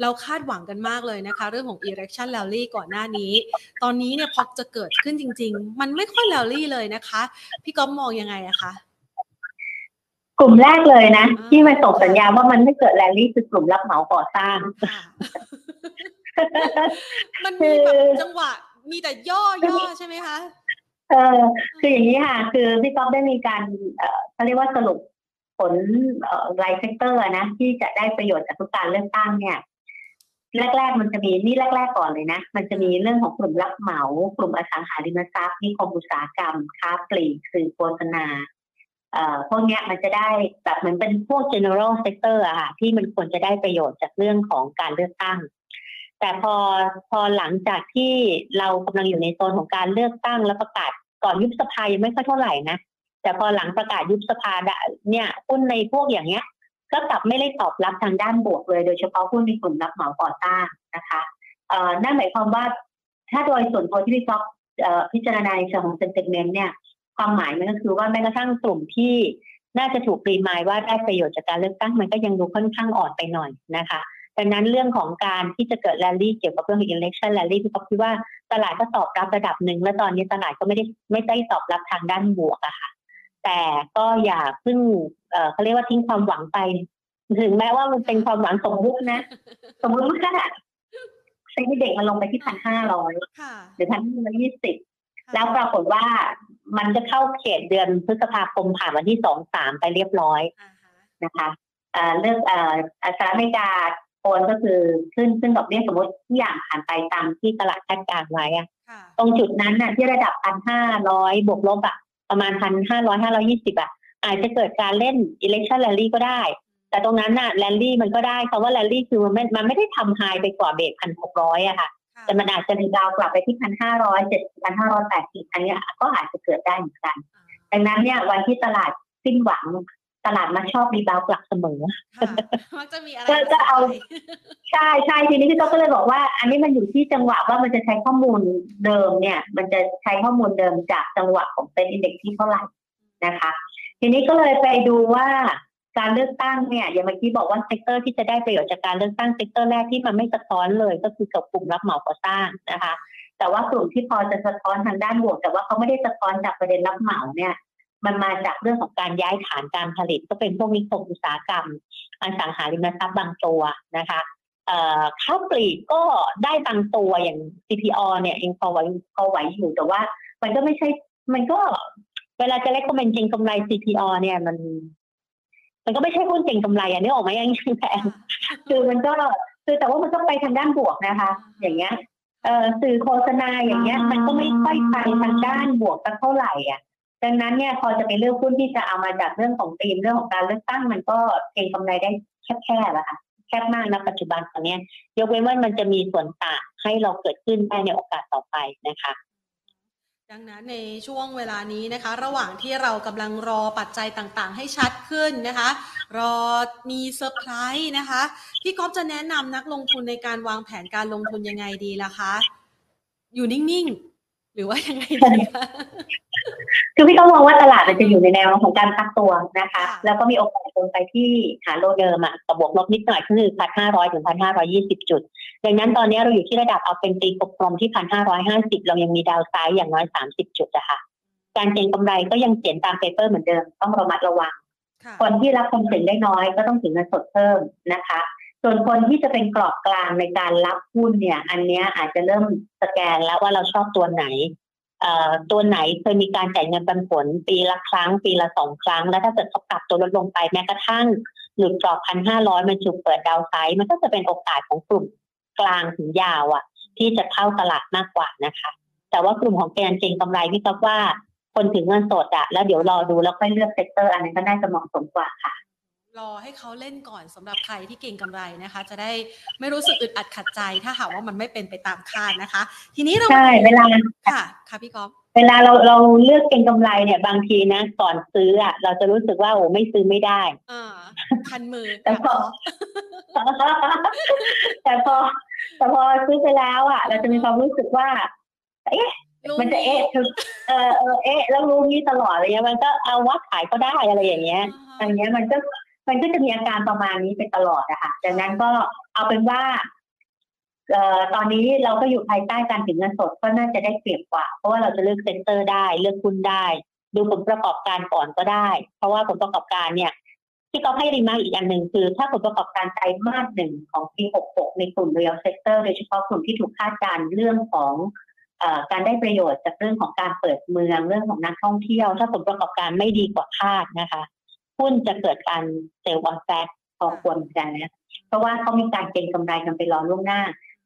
เราคาดหวังกันมากเลยนะคะเรื่องของ election rally ก่อนหน้านี้ตอนนี้เนี่ยพอจะเกิดขึ้นจริงๆมันไม่ค่อย rally เลยนะคะพี่ก๊อฟมองยังไงอะคะกลุ่มแรกเลยนะที่มันส่งสัญญาณว่ามันไม่เกิดแรลลี่คือกลุ่มรับเหมาก่อสร้างมันมีแบบจังหวะมีแต่ย่อใช่ไหมคะคืออย่างนี้ค่ะคือพี่ก๊อฟได้มีการเขาเรียกว่าสรุปผลรายเซกเตอร์นะที่จะได้ประโยชน์จากทุกการเลือกตั้งเนี่ยแรกๆมันจะมีนี่แรกๆก่อนเลยนะมันจะมีเรื่องของกลุ่มรับเหมากลุ่มอสังหาริมทรัพย์นิคมอุตสาหกรรมค้าปลีกสื่อโฆษณาพวกนี้มันจะได้แบบเหมือนเป็นพวก general sector อะค่ะที่มันควรจะได้ประโยชน์จากเรื่องของการเลือกตั้งแต่พอหลังจากที่เรากำลังอยู่ในโซนของการเลือกตั้งและประกาศก่อนยุบสภายังไม่ค่อยเท่าไหร่นะแต่พอหลังประกาศยุบสภาเนี่ยหุ้นในพวกอย่างเงี้ยก็กลับไม่ได้ตอบรับทางด้านบวกเลยโดยเฉพาะหุ้นในกลุ่มรับเหมาก่อสร้างนะคะนั่นหมายความว่าถ้าโดยส่วนตัวที่พี่ก๊อฟพิจารณาในเชิงของ sentiment เนี่ยความหมายมันก็คือว่าแม้กระทั่งกลุ่มที่น่าจะถูกรีมายว่าได้ประโยชน์จากการเลือกตั้งมันก็ยังดูค่อนข้างอ่อนไปหน่อยนะคะดังนั้นเรื่องของการที่จะเกิดแรลลี่เกี่ยวกับเรื่อง election rally พี่ก๊อฟคิดว่าตลาดก็ตอบรับระดับหนึ่งและตอนนี้ตลาดก็ไม่ได้ตอบรับทางด้านบวกอะค่ะแต่ก็อย่าเพิ่งเขาเรียกว่าทิ้งความหวังไปถึงแม้ว่ามันเป็นความหวังสมมุตินะสมมุติว่าเซ็นเด็กมันลงไปที่ 1,500 หรือ 1,520แล้วปรากฏว่ามันจะเข้าเขตเดือนพฤษภาคมผ่านวันที่ 2-3 ไปเรียบร้อย นะคะเรื่องสหรัฐอเมริกาโอนก็คือขึ้นดอกเบี้ยสมมติทุกอย่างผ่านไปตามที่ตลาดคาดการณ์ไว้อะตรงจุดนั้นน่ะที่ระดับ 1,500 บวกลบอ่ะประมาณ 1,500-1,520 อ่ะอาจจะเกิดการเล่น election rally ก็ได้ แต่ตรงนั้นน่ะแรลลี่มันก็ได้คำว่าแรลลี่คือมันไม่ได้ทำไฮไปกว่าเบรก 1,600 อ่ะค่ะแต่มันอาจจะดาวกลับไปที่ 1,500 1,580 อันนี้ก็อาจจะเกิดได้เหมือนกันดังนั้นเนี่ยวันที่ตลาดสิ้นหวังตลาดมันชอบรีบาวกลับเสมอมักจะมีอะไรก็เอาใช่ใช่ทีนี้พี่โตก็เลยบอกว่าอันนี้มันอยู่ที่จังหวะว่ามันจะใช้ข้อมูลเดิมเนี่ยมันจะใช้ข้อมูลเดิมจากจังหวะของเซ็ตอินเด็กซ์ที่เท่าไหร่นะคะทีนี้ก็เลยไปดูว่าการเลือกตั้งเนี่ยอย่างเมื่อกี้บอกว่าเซกเตอร์ที่จะได้ประโยชน์จากการเลือกตั้งเซกเตอร์แรกที่มันไม่สะท้อนเลยก็คือกับกลุ่มรับเหมาก่อสร้างนะคะแต่ว่ากลุ่มที่พอจะสะท้อนทางด้านบวกแต่ว่าเขาไม่ได้สะท้อนจากประเด็นรับเหมาเนี่ยมันมาจากเรื่องของการย้ายฐานการผลิตก็เป็นพวกนิคมอุตสาหกรรมอสังหาริมทรัพย์บางตัวนะคะข้าวปลีกก็ได้บางตัวอย่าง CP All เนี่ยเองพอไหวอยู่แต่ว่ามันก็ไม่ใช่มันก็เวลาจะเล็กก็เป็นจริงกำไร CP All เนี่ยมันก็ไม่ใช่หุ้นเก่งกำไรอันนี้ออกมายังแพงคือมันก็คือแต่ว่ามันก็ไปทางด้านบวกนะคะอย่างเงี้ยสื่อโฆษณาอย่างเงี้ยมันก็ไม่ค่อยไปทางด้านบวกสักเท่าไหร่อ่ะดังนั้นเนี่ยพอจะไปเลือกหุ้นที่จะเอามาจากเรื่องของธีมเรื่องของการเลือกตั้งมันก็เก็งกำไรได้แคบแล้วค่ะแคบมากนะปัจจุบันตอนนี้ยกเว้นว่ามันจะมีส่วนต่างให้เราเกิดขึ้นได้ในโอกาสต่อไปนะคะดังนั้นในช่วงเวลานี้นะคะระหว่างที่เรากำลังรอปัจจัยต่างๆให้ชัดขึ้นนะคะรอมีเซอร์ไพรส์นะคะพี่ก๊อฟจะแนะนำนักลงทุนในการวางแผนการลงทุนยังไงดีล่ะคะอยู่นิ่งๆหรือว่ายังไงดีคะคือพี่ก็มองว่าตลาดมันจะอยู่ในแนวของการพักตัวนะคะแล้วก็มีโอกาสลงไปที่ฐานโลเดิมอ่ะบวกลบนิดหน่อยคือ 1,500 ถึง 1,520 จุดดังนั้นตอนนี้เราอยู่ที่ระดับเอาเป็นตีกลมๆที่ 1,550 เรายังมีดาวไซด์อย่างน้อย 30 จุดนะคะการเก็งกำไรก็ยังเขียนตามเปเปอร์เหมือนเดิมต้องระมัดระวังคนที่รับความเสี่ยงได้น้อยก็ต้องถือเงินสดเพิ่มนะคะส่วนคนที่จะเป็นกรอบกลางในการรับหุ้นเนี่ยอันนี้อาจจะเริ่มสแกนแล้วว่าเราชอบตัวไหนตัวไหนเคยมีการจ่ายเงินปันผลปีละครั้งปีละ2ครั้งแล้วถ้าเกิดเขาปรับตัวลดลงไปแม้กระทั่งหลุดกรอบ 1,500 มันจุดเปิดดาวไซด์มันก็จะเป็นโอกาสของกลุ่มกลางถึงยาวอ่ะที่จะเข้าตลาดมากกว่านะคะแต่ว่ากลุ่มของแกนเก็งกำไรพี่ก็ว่าคนถึงเงินสดอ่ะแล้วเดี๋ยวรอดูแล้วค่อยเลือกเซกเตอร์อันนั้นก็น่าจะเหมาะสมกว่าค่ะรอให้เขาเล่นก่อนสำหรับใครที่เก่งกำไรนะคะจะได้ไม่รู้สึกอึดอัดขัดใจถ้าหากว่ามันไม่เป็นไปตามคาดนะคะทีนี้เราใช่เวลาค่ะค่ะพี่ก๊อฟเวลาเราเลือกเก่งกำไรเนี่ยบางทีนะก่อนซื้ออ่ะเราจะรู้สึกว่าโอ้ไม่ซื้อไม่ได้คันมือแต่พอซื้อไปแล้วอ่ะเราจะมีความรู้สึกว่าเอ๊ะมันจะเอ๊ะแล้วรู้นี้ตลอดเลยมันก็เอาว่าขายก็ได้อะไรอย่างเงี้ยอย่างเงี้ยมันก็จะมีอาการประมาณนี้ไปตลอดนะคะดังนั้นก็เอาเป็นว่าตอนนี้เราก็อยู่ภายใต้การถือเงินสดก็น่าจะได้เปรียบกว่าเพราะว่าเราจะเลือกเซกเตอร์ได้เลือกหุ้นได้ดูผลประกอบการก่อนก็ได้เพราะว่าผลประกอบการเนี่ยที่เขาให้รีมาร์คอีกอันหนึ่งคือถ้าผลประกอบการไตรมาสหนึ่งของปี66ในกลุ่ม real sector โดยเฉพาะกลุ่มที่ถูกคาดการณ์เรื่องของการได้ประโยชน์จากเรื่องของการเปิดเมืองเรื่องของนักท่องเที่ยวถ้าผลประกอบการไม่ดีกว่าคาดนะคะหุ้นจะเกิดการเซลล์ออนแฟกต์พอควรกันนะเพราะว่าเขามีการเก็งกำไรกันไปรอล่วงหน้า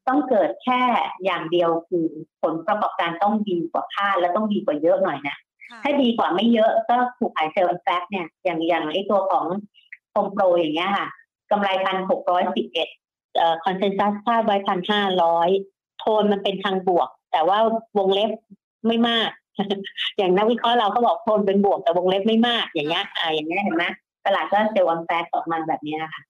ต้องเกิดแค่อย่างเดียวคือผลประกอบการต้องดีกว่าคาดและต้องดีกว่าเยอะหน่อยนะถ้าดีกว่าไม่เยอะก็ถูกขายเซลล์ออนแฟกต์เนี่ยอย่างไอตัวของคอมโปรอย่างเงี้ยค่ะกำไร 1,611คอนเซนซัสคาดไว้ 1,500 โทนมันเป็นทางบวกแต่ว่าวงเล็บไม่มากอย่างนักวิเคราะห์เราก็บอกโทนเป็นบวกแต่วงเล็บไม่มากอย่างเงี้ยอย่างเงี้ยเห็นไหมตลาดก็เซลล์อัมแฟกออกมาแบบนี้นะคะ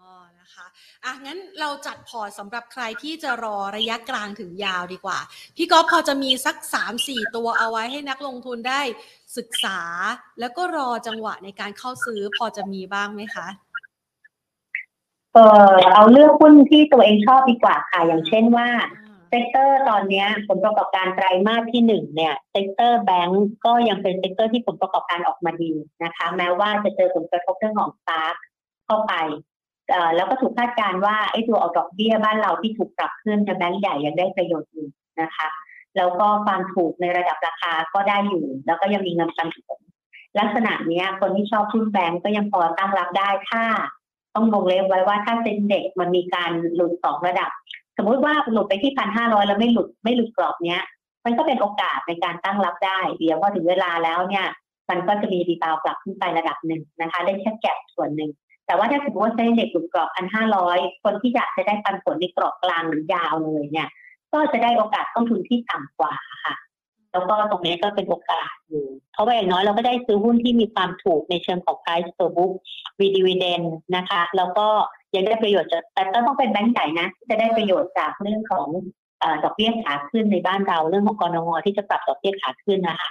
อ๋อนะคะอ่ะงั้นเราจัดพอร์ตสำหรับใครที่จะรอระยะกลางถึงยาวดีกว่าพี่ก๊อฟพอจะมีสัก 3-4 ตัวเอาไว้ให้นักลงทุนได้ศึกษาแล้วก็รอจังหวะในการเข้าซื้อพอจะมีบ้างไหมคะเอาเลือกหุ้นที่ตัวเองชอบดีกว่าค่ะอย่างเช่นว่าเซกเตอร์ตอนนี้ผลประกอบการไตรมาสที่1เนี่ยเซกเตอร์แบงก์ก็ยังเป็นเซกเตอร์ที่ผลประกอบการออกมาดีนะคะแม้ว่าจะเจอผลกระทบเรื่องของสตาร์ทเข้าไปแล้วก็ถูกคาดการณ์ว่าไอ้ตัวออกดอกเบี้ยบ้านเราที่ถูกปรับขึ้นแบงก์ใหญ่ยังได้ประโยชน์อยู่นะคะแล้วก็ความถูกในระดับราคาก็ได้อยู่แล้วก็ยังมีเงินปันผลลักษณะนี้คนที่ชอบหุ้นแบงก์ก็ยังพอตั้งรับได้ถ้าต้องวงเล็บไว้ว่าถ้าเซ็นเด็กมันมีการหลุด2ระดับสมมติว่าหลุดไปที่ 1,500 แล้วไม่หลุดกรอบเนี้ยมันก็เป็นโอกาสในการตั้งรับได้เดี๋ยวพอถึงเวลาแล้วเนี่ยมันก็จะมีรีบาวกลับขึ้นไประดับหนึ่งนะคะได้แค่แก็บส่วนหนึ่ง แต่ว่าถ้าสมมติว่าเซ็นเด็กกลุ่มกรอบ 1,500 คนที่อยากจะได้ปันผลในกรอบกลางหรือยาวเลยเนี่ยก็จะได้โอกาสต้นทุนที่ต่ำกว่าค่ะแล้วก็ตรงนี้ก็เป็นโอกาสอยู่เพราะว่าอย่างน้อยเราก็ได้ซื้อหุ้นที่มีความถูกในเชิงของ price per book มี dividend นะคะแล้วก็ยังได้ประโยชน์จากแต่ก็ต้องเป็นแบงก์ใหญ่นะจะได้ประโยชน์จากเรื่องของดอกเบี้ยขาขึ้นในบ้านเราเรื่องของกนง.ที่จะปรับดอกเบี้ยขาขึ้นนะคะ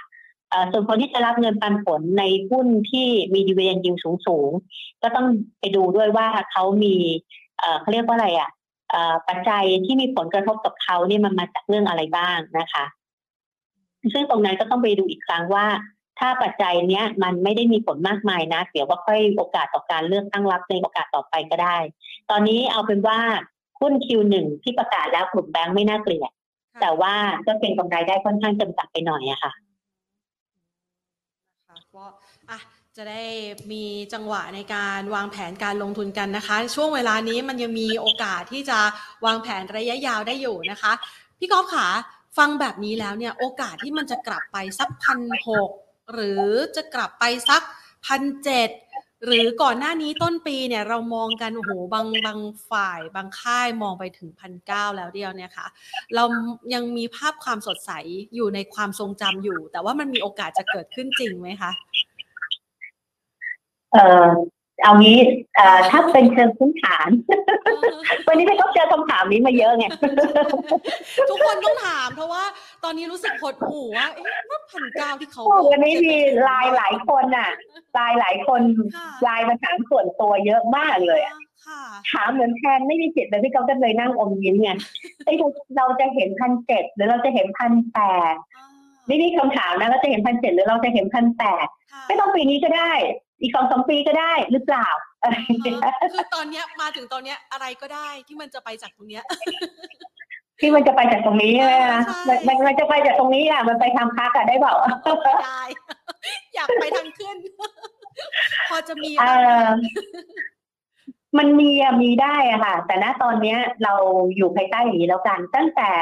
ส่วนคนที่จะรับเงินปันผลในหุ้นที่มี dividend yield สูงๆก็ต้องไปดูด้วยว่าเขามีเขาเรียกว่าอะไรอ่ะปัจจัยที่มีผลกระทบกับเขาเนี่ยมันมาจากเรื่องอะไรบ้างนะคะซึ่งตรงนั้นก็ต้องไปดูอีกครั้งว่าถ้าปัจจัยเนี้ยมันไม่ได้มีผลมากมายนะเดี๋ยวว่าค่อยโอกาสต่อการเลือกตั้งรับในโอกาสต่อไปก็ได้ตอนนี้เอาเป็นว่าหุ้น Q1 ที่ประกาศแล้วกลุ่มแบงค์ไม่น่าเกลียดแต่ว่าก็เป็นกำไรได้ค่อนข้างจำกัดไปหน่อยอะค่ะก็จะได้มีจังหวะในการวางแผนการลงทุนกันนะคะช่วงเวลานี้มันยังมีโอกาสที่จะวางแผนระยะยาวได้อยู่นะคะพี่ก๊อฟขาฟังแบบนี้แล้วเนี่ยโอกาสที่มันจะกลับไปสัก 1,600 หรือจะกลับไปสัก 1,700 หรือก่อนหน้านี้ต้นปีเนี่ยเรามองกันโอ้โหบางฝ่ายบางค่ายมองไปถึง 1,900 แล้วเดียวเนี่ยค่ะเรายังมีภาพความสดใสอยู่ในความทรงจำอยู่แต่ว่ามันมีโอกาสจะเกิดขึ้นจริงไหมคะเอางี้ถ้าเป็นเชิงพื้นฐานวันนี้ไม่ต้องเจอคำถามนี้มาเยอะไงทุกคนต้องถามเพราะว่าตอนนี้รู้สึกหดหู่ว่าเอ๊ะว่า1,900ที่เขาวันนี้มีไลน์หลายคนน่ะไลน์หลายคนไลน์มาถามส่วนตัวเยอะมากเลยถามเหมือนแทนไม่มีจิตเลยพี่ก๊อฟก็เลยนั่งอมยิ้มไงไอ้เราจะเห็น 1,700 หรือเราจะเห็น 1,800 ไม่มีคำถามนะเราจะเห็น 1,700 หรือเราจะเห็น 1,800 ไม่ต้องปีนี้ก็ได้อีก 2-3 ปีก็ได้หรือเปล่าคือตอนนี้มาถึงตอนนี้อะไรก็ได้ที่มันจะไปจากตรงนี้ที่มันจะไปจากตรงนี้มันจะไปจากตรงนี้อ่ะมันไปทางพักอ่ะได้เปล่าได้อยากไปทางขึ้นพอจะมีมันมีได้อ่ะค่ะแต่ณตอนนี้เราอยู่ภายใต้อย่างนี้แล้วกันตั้งแต่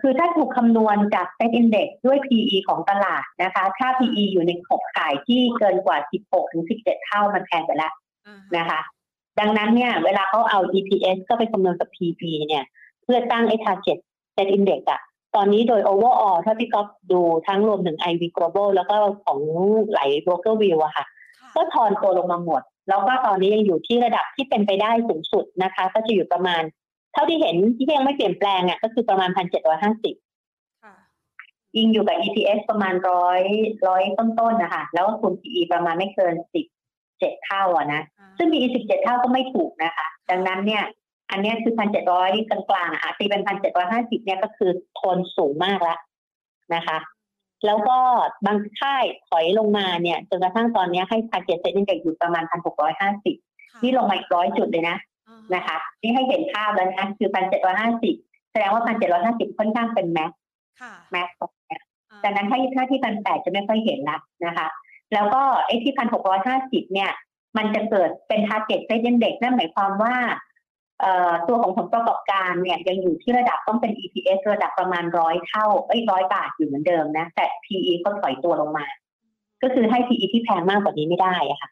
คือถ้าถูกคำนวณจาก SET INDEX ด้วย PE ของตลาดนะคะถ้า PE อยู่ในขอบข่ายที่เกินกว่า 16-17 เท่ามันแพงไปแล้วนะคะดังนั้นเนี่ยเวลาเขาเอา EPS ก็ไปคำนวณกับ PB เนี่ยเพื่อตั้งไอ้ target SET INDEX อะตอนนี้โดย overall ถ้าพี่ก๊อฟดูทั้งรวมถึง IV Global แล้วก็ของหลาย broker view อะค่ะก็ถอนตัวลงมาหมดแล้วก็ตอนนี้ยังอยู่ที่ระดับที่เป็นไปได้สูงสุดนะคะก็จะอยู่ประมาณเท่าที่เห็นที่ยังไม่เปลี่ยนแปลงอ่ะก็คือประมาณ 1,750 ค่ะยิงอยู่กับ EPS ประมาณ100ต้นๆนะคะแล้วก็คูณ PE ประมาณไม่เกิน17เท่าอ่ะนะซึ่ง PE 17เท่าก็ไม่ถูกนะคะดังนั้นเนี่ยอันนี้คือ 1,700 กลางๆอ่ะตีเป็น 1,750 เนี่ยก็คือโทนสูงมากแล้วนะคะแล้วก็บางค่ายถอยลงมาเนี่ยจนกระทั่งตอนนี้ให้ target set นี่ก็อยู่ประมาณ 1,650 นี่ลงมาอีก100จุดเลยนะนะคะนี่ให้เห็นภาพแล้วนะคือ 1,750 แสดงว่า 1,750 ค่อนข้างเป็นแม็กของเนี่ยดังนั้นถ้าที่ 1,800 จะไม่ค่อยเห็นละนะคะแล้วก็ไอ้ที่ 1,650 เนี่ยมันจะเกิดเป็น target set index นั่นหมายความว่าตัวของผลประกอบการเนี่ยยังอยู่ที่ระดับต้องเป็น EPS ระดับประมาณ100เท่า100 บาทอยู่เหมือนเดิมนะแต่ PE ก็ถอยตัวลงมาก็คือให้ PE ที่แพงมากกว่านี้ไม่ได้ค่ะ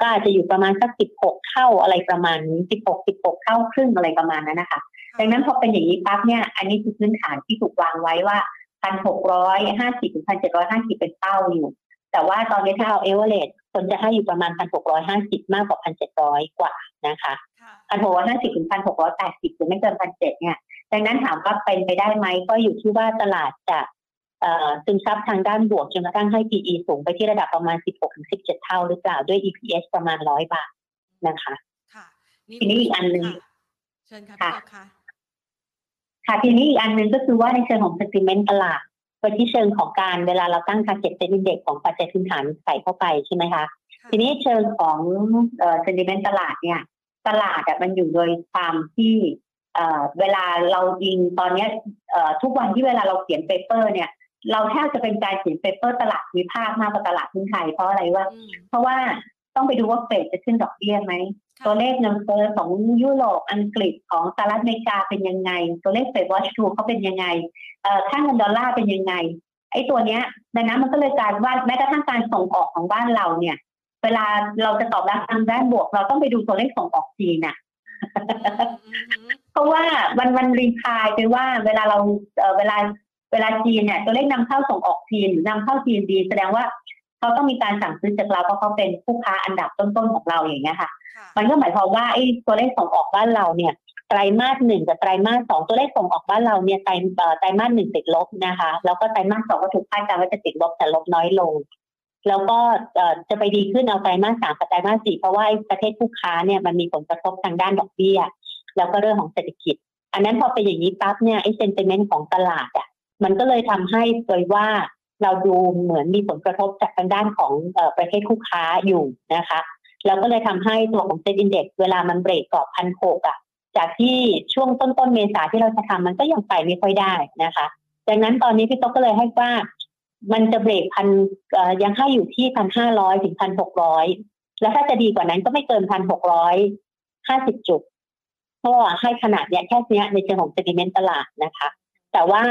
ก็อาจจะอยู่ประมาณสัก16เท่าอะไรประมาณนี้16เท่าครึ่งอะไรประมาณนั้นนะคะดังนั้นพอเป็นอย่างนี้ปั๊บเนี่ยอันนี้คือพื้นฐานที่ถูกวางไว้ว่า 1,650 ถึง 1,750 เป็นเป้าอยู่แต่ว่าตอนนี้ถ้าเอา average คนจะให้อยู่ประมาณ 1,650 มากกว่า 1,700 กว่านะคะ1,650 ถึง 1,680 หรือไม่เกิน 1,700 เนี่ยดังนั้นถามว่าเป็นไปได้ไหมก็อยู่ที่ว่าตลาดจะซึมซับทางด้านบวกจนกระทั่งให้ PE สูงไปที่ระดับประมาณ 16-17 เท่าหรือเปล่าด้วย EPS ประมาณ100บาทนะคะค่ะทีนี้อีกอันนึงเชิญค่ะค่ะค่ะทีนี้อีกอันนึงก็คือว่าในเชิงของ sentiment ตลาดโดยที่เชิงของการเวลาเราตั้ง target set index ของปัจจัยพื้นฐานใส่เข้าไปใช่ไหมคะทีนี้เชิงของsentiment ตลาดเนี่ยตลาดมันอยู่โดยความที่เวลาเรายิงตอนนี้ทุกวันที่เวลาเราเขียนเปเปอร์เนี่ยเราแทบจะเป็นการเขียนเปเปอร์ตลาดวิพากษ์มากกว่าตลาดหุ้นไทยเพราะอะไรวะเพราะว่าต้องไปดูว่าเฟดจะขึ้นดอกเบี้ยไหมตัวเลขเงินเฟ้อของยุโรปอังกฤษของสหรัฐอเมริกาเป็นยังไงตัวเลขเฟดวอชทูเขาเป็นยังไงค่าเงินดอลลาร์เป็นยังไงไอ้ตัวเนี้ยดังนั้นมันก็เลยกลายว่าแม้กระทั่งการส่งออกของบ้านเราเนี่ยไป เวลาเราจะตอบรับทางด้านบวกเราต้องไปดูตัวเลขส่งออกจีนน่ะเพราะว่ามันรีพลายไปว่าเวลาจีนเนี่ยตัวเลขนำเข้าส่งออกจีนหรือนำเข้าจีนดีแสดงว่าเขาต้องมีการสั่งซื้อจากเราเพราะเขาเป็นผู้ค้าอันดับต้นๆของเราอย่างเงี้ยค่ะมันก็หมายความว่าไอ้ตัวเลขส่งออกบ้านเราเนี่ยไตรมาส1กับไตรมาส2ตัวเลขส่งออกบ้านเราเนี่ยไตรมาส1ติดลบนะคะแล้วก็ไตรมาส2ก็ถูกคาดการณ์ว่าจะติดลบแต่ลบน้อยลงแล้วก็จะไปดีขึ้นเอาไตรมาส3กับไตรมาส4เพราะว่าไอ้ประเทศผู้ค้าเนี่ยมันมีผลกระทบทางด้านดอกเบี้ยแล้วก็เรื่องของเศรษฐกิจอันนั้นพอเป็นอย่างนี้ปั๊บเนี่ยไอ้เซนติเมนต์ของตลาดอ่ะมันก็เลยทำให้โดยว่าเราดูเหมือนมีผลกระทบจากทางด้านของประเทศคู่ค้าอยู่นะคะแล้วก็เลยทำให้ตัวของ SET INDEX เวลามันเบรกกรอบ 1,600 อ่ะจากที่ช่วงต้นๆเมษาที่เราจะทำมันก็ยังไปไม่ค่อยได้นะคะดังนั้นตอนนี้พี่ต๊อกก็เลยให้ว่ามันจะเบรก1,000ยังให้อยู่ที่ 1,500 ถึง 1,600 แล้วถ้าจะดีกว่านั้นก็ไม่เกิน 1,650 จุดก็ให้ขนาดเนี้ยแค่เนี้ยในเชิงของ sentiment ตลาดนะคะแต่ว่า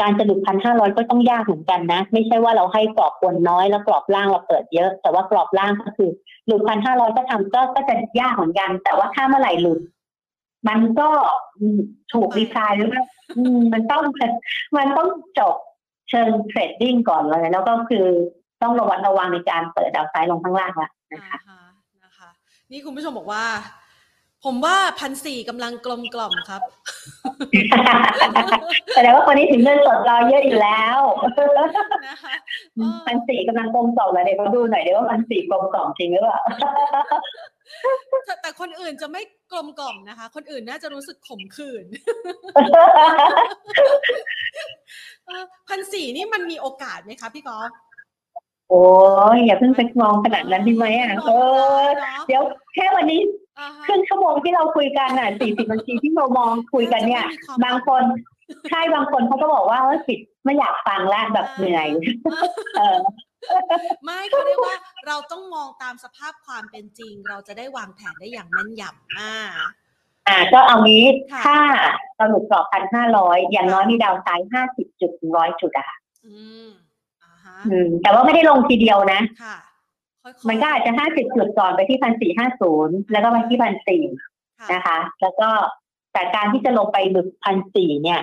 การจะหลุด 1,500 ก็ต้องยากเหมือนกันนะไม่ใช่ว่าเราให้กรอบบนน้อยแล้วกรอบล่างเราเปิดเยอะแต่ว่ากรอบล่างก็คือหลุด 1,500 ก็ทำก็จะยากเหมือนกันแต่ว่าถ้าเมื่อไหร่หลุดมันก็ถูกรีไซน์หรือว่ามันต้องจบเชิงเทรดดิ้งก่อนเลยแล้วก็คือต้องระวังในการเปิดดาวไซด์ลงข้างล่างละนะคะนี่คุณผู้ชมบอกว่าผมว่า 1,400 กำลังกลมกล่อมครับแสดงว่าคนนี้ถึงเงินสดรอเยอะอยู่แล้วนะคะ 1,400 กำลังกลมกล่อมแล้วเดี๋ยวดูหน่อยเดี๋ยวว่า 1,400 กลมกล่อมจริงหรือเปล่าแต่คนอื่นจะไม่กลมกล่อมนะคะคนอื่นน่าจะรู้สึกขมขื่น 1,400 นี่มันมีโอกาสไหมคะพี่กอล์ฟโอ้ยอย่าเพิ่งไปมองขนาดนั้นดีไหมอ่ะเดี๋ยวแค่วันนี้ครึ่งชั่วโมงที่เราคุยกันอ่ะ40นาทีที่เรามองคุยกันเนี่ยบางคนใช่บางคนเขาก็บอกว่าเออสิไม่อยากฟังแล้วแบบเหนื่อยไม่เขาเรียกว่าเราต้องมองตามสภาพความเป็นจริงเราจะได้วางแผนได้อย่างแม่นยำก็เอางี้ถ้าสรุปกรอบ 1,500 อย่างน้อยมีดาวไซด์ 50 จุด 100 จุดอ่ะแต่ว่าไม่ได้ลงทีเดียวนะมันก็อาจจะ50จุดก่อนไปที่ 1,450 แล้วก็ไปที่ 1,400 นะคะแล้วก็แต่การที่จะลงไปหลุด 1,400 เนี่ย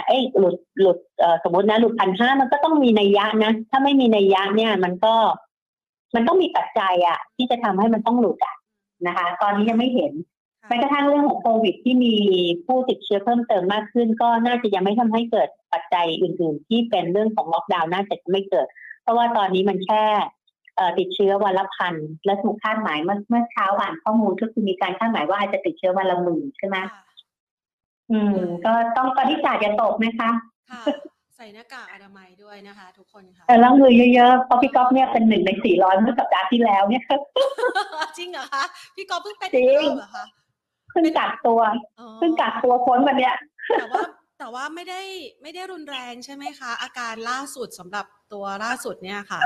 หลุดสมมตินะหลุด 1,500 มันก็ต้องมีนัยยะนะถ้าไม่มีนัยยะเนี่ยมันต้องมีปัจจัยอ่ะที่จะทำให้มันต้องหลุดอ่ะนะคะตอนนี้ยังไม่เห็นแม้กระทั่งเรื่องของโควิดที่มีผู้ติดเชื้อเพิ่มเติมมากขึ้นก็น่าจะยังไม่ทำให้เกิดปัจจัยอื่นๆที่เป็นเรื่องของล็อกดาวน์น่าจะไม่เกิดเพราะว่าตอนนี้มันแค่ติดเชื้อวันละ 1,000และถูกคาดหมายเมื่อเช้าอ่านข้อมูลก็คือมีการคาดหมายว่าอาจจะติดเชื้อวันละ 10,000ใช่ไหมก็ต้องปฏิบัติอย่าตกนะคะใส่หน้ากากอนามัยด้วยนะคะทุกคนค่ะแต่ล้างมือเยอะๆเพราะพี่ก๊อฟเนี่ยเป็น1ใน400เมื่อสัปดาห์ที่แล้วเนี่ยจริงเหรอคะพี่ก๊อฟเพิ่งเป็นเหรอคะเพิ่งกักตัวพ้นวันเนี้ยแต่ว่าไม่ได้รุนแรงใช่ไหมคะอาการล่าสุดสำหรับตัวล่าสุดเนี่ยค่ะ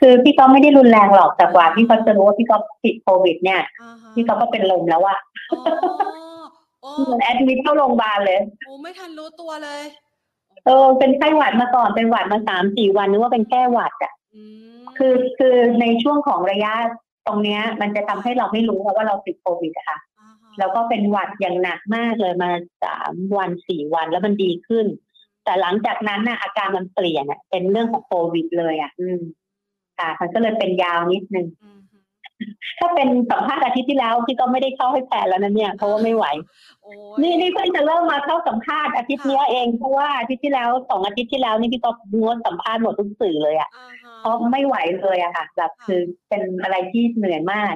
คือพี่ก๊อฟไม่ได้รุนแรงหรอกแต่กว่าพี่ก๊อฟจะรู้ว่าพี่ก๊อฟติดโควิดเนี่ยพี่ก๊อฟก็เป็นลมแล้วอ่ะเหมือนแอดมิทเข้าโรงพยาบาลเลยโอ้ไม่ทันรู้ตัวเลยเป็นไข้หวัดมาก่อนเป็นหวัดมา 3-4 วันนึกว่าเป็นแค่หวัดอ่ะคือในช่วงของระยะตรงเนี้ยมันจะทำให้เราไม่รู้ว่าเราติดโควิดนะคะแล้วก็เป็นหวัดอย่างหนักมากเลยมา3วัน4วันแล้วมันดีขึ้นแต่หลังจากนั้นน่ะอาการมันเปลี่ยนอ่ะเป็นเรื่องของโควิดเลยอ่ะมันก็เลยเป็นยาวนิดนึงถ้าเป็นสัมภาษณ์อาทิตย์ที่แล้วที่ก็ไม่ได้เข้าให้แผนแล้วนะเนี่ยเพราะว่าไม่ไหวนี่เพิ่งจะเริ่มมาเข้าสัมภาษณ์อาทิตย์นี้เองเพราะว่าอาทิตย์ที่แล้ว2อาทิตย์ที่แล้วนี่พี่ก็งดสัมภาษณ์หมดทุกสื่อเลยอ่ะเพราะไม่ไหวเลยอ่ะค่ะแบบคือเป็นอะไรที่เหนื่อยมาก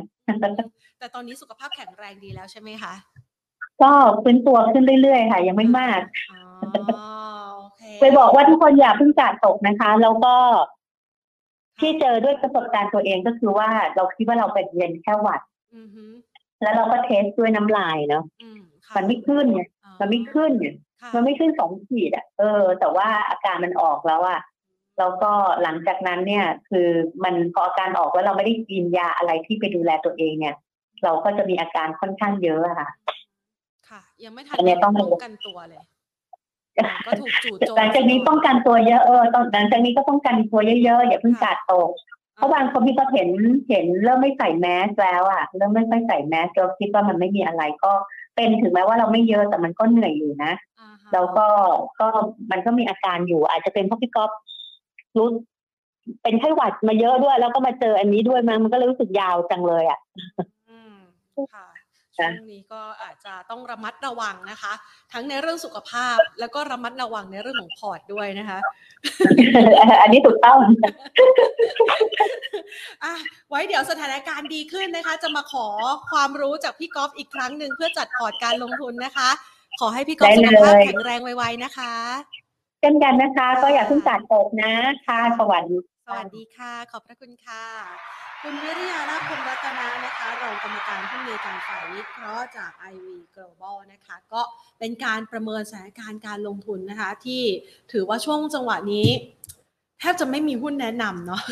แต่ตอนนี้สุขภาพแข็งแรงดีแล้วใช่ไหมคะก็ฟื้นตัวขึ้นเรื่อยๆค่ะยังไม่มากไปบอกว่าทุกคนอย่าเพิ่งกาดตกนะคะแล้วก็ที่เจอด้วยประสบการณ์ตัวเองก็คือว่าเราคิดว่าเราเป็นเย็นแค่หวัดแล้วเราก็เทสด้วยน้ำลายเนาะมันไม่ขึ้น2 ขีดอ่ะแต่ว่าอาการมันออกแล้วอ่ะแล้วก็หลังจากนั้นเนี่ยคือมันพออาการออกแล้วเราไม่ได้กินยาอะไรที่ไปดูแลตัวเองเนี่ยเราก็จะมีอาการค่อนข้างเยอะค่ะยังไม่ทันต้องป้องกันตัวเลยก็ถูกจู่โจมหลังจากนี้ป้องกันตัวเยอะตอนหลังจากนี้ก็ป้องกันตัวเยอะๆอย่าเพิ่งกาดตก เพราะบางคนที่ก็เห็นเริ่มไม่ใส่แมสแล้วอ่ะเริ่มไม่ค่อยใส่แมสเราคิดว่ามันไม่มีอะไรก็เป็นถึงแม้ว่าเราไม่เยอะแต่มันก็เหนื่อยอยู่นะแล้วก็มันก็มีอาการอยู่อาจจะเป็นเพราะพี่ก๊อฟรู้เป็นไข้หวัดมาเยอะด้วยแล้วก็มาเจออันนี้ด้วยมันก็เลยรู้สึกยาวจังเลยอ่ะค่ะช่วงนี้ก็อาจจะต้องระมัดระวังนะคะทั้งในเรื่องสุขภาพแล้วก็ระมัดระวังในเรื่องของพอร์ตด้วยนะคะอันนี้ถูกต้องไว้เดี๋ยวสถานการณ์ดีขึ้นนะคะจะมาขอความรู้จากพี่ก๊อฟอีกครั้งหนึ่งเพื่อจัดพอร์ตการลงทุนนะคะขอให้พี่ก๊อฟสุขภาพแข็งแรงไวๆนะคะเช่นกันนะคะก็อย่าเพิ่งตัดจบนะค่ะสวัสดีค่ะขอบพระคุณค่ะคุณวิริยาลาภพงษ์รัตนานะคะรองกรรมการผู้อำนวยการฝ่ายวิเคราะห์จาก IV Global นะคะก็เป็นการประเมินสถานการณ์การลงทุนนะคะที่ถือว่าช่วงจังหวะนี้แทบจะไม่มีหุ้นแนะนำเนาะ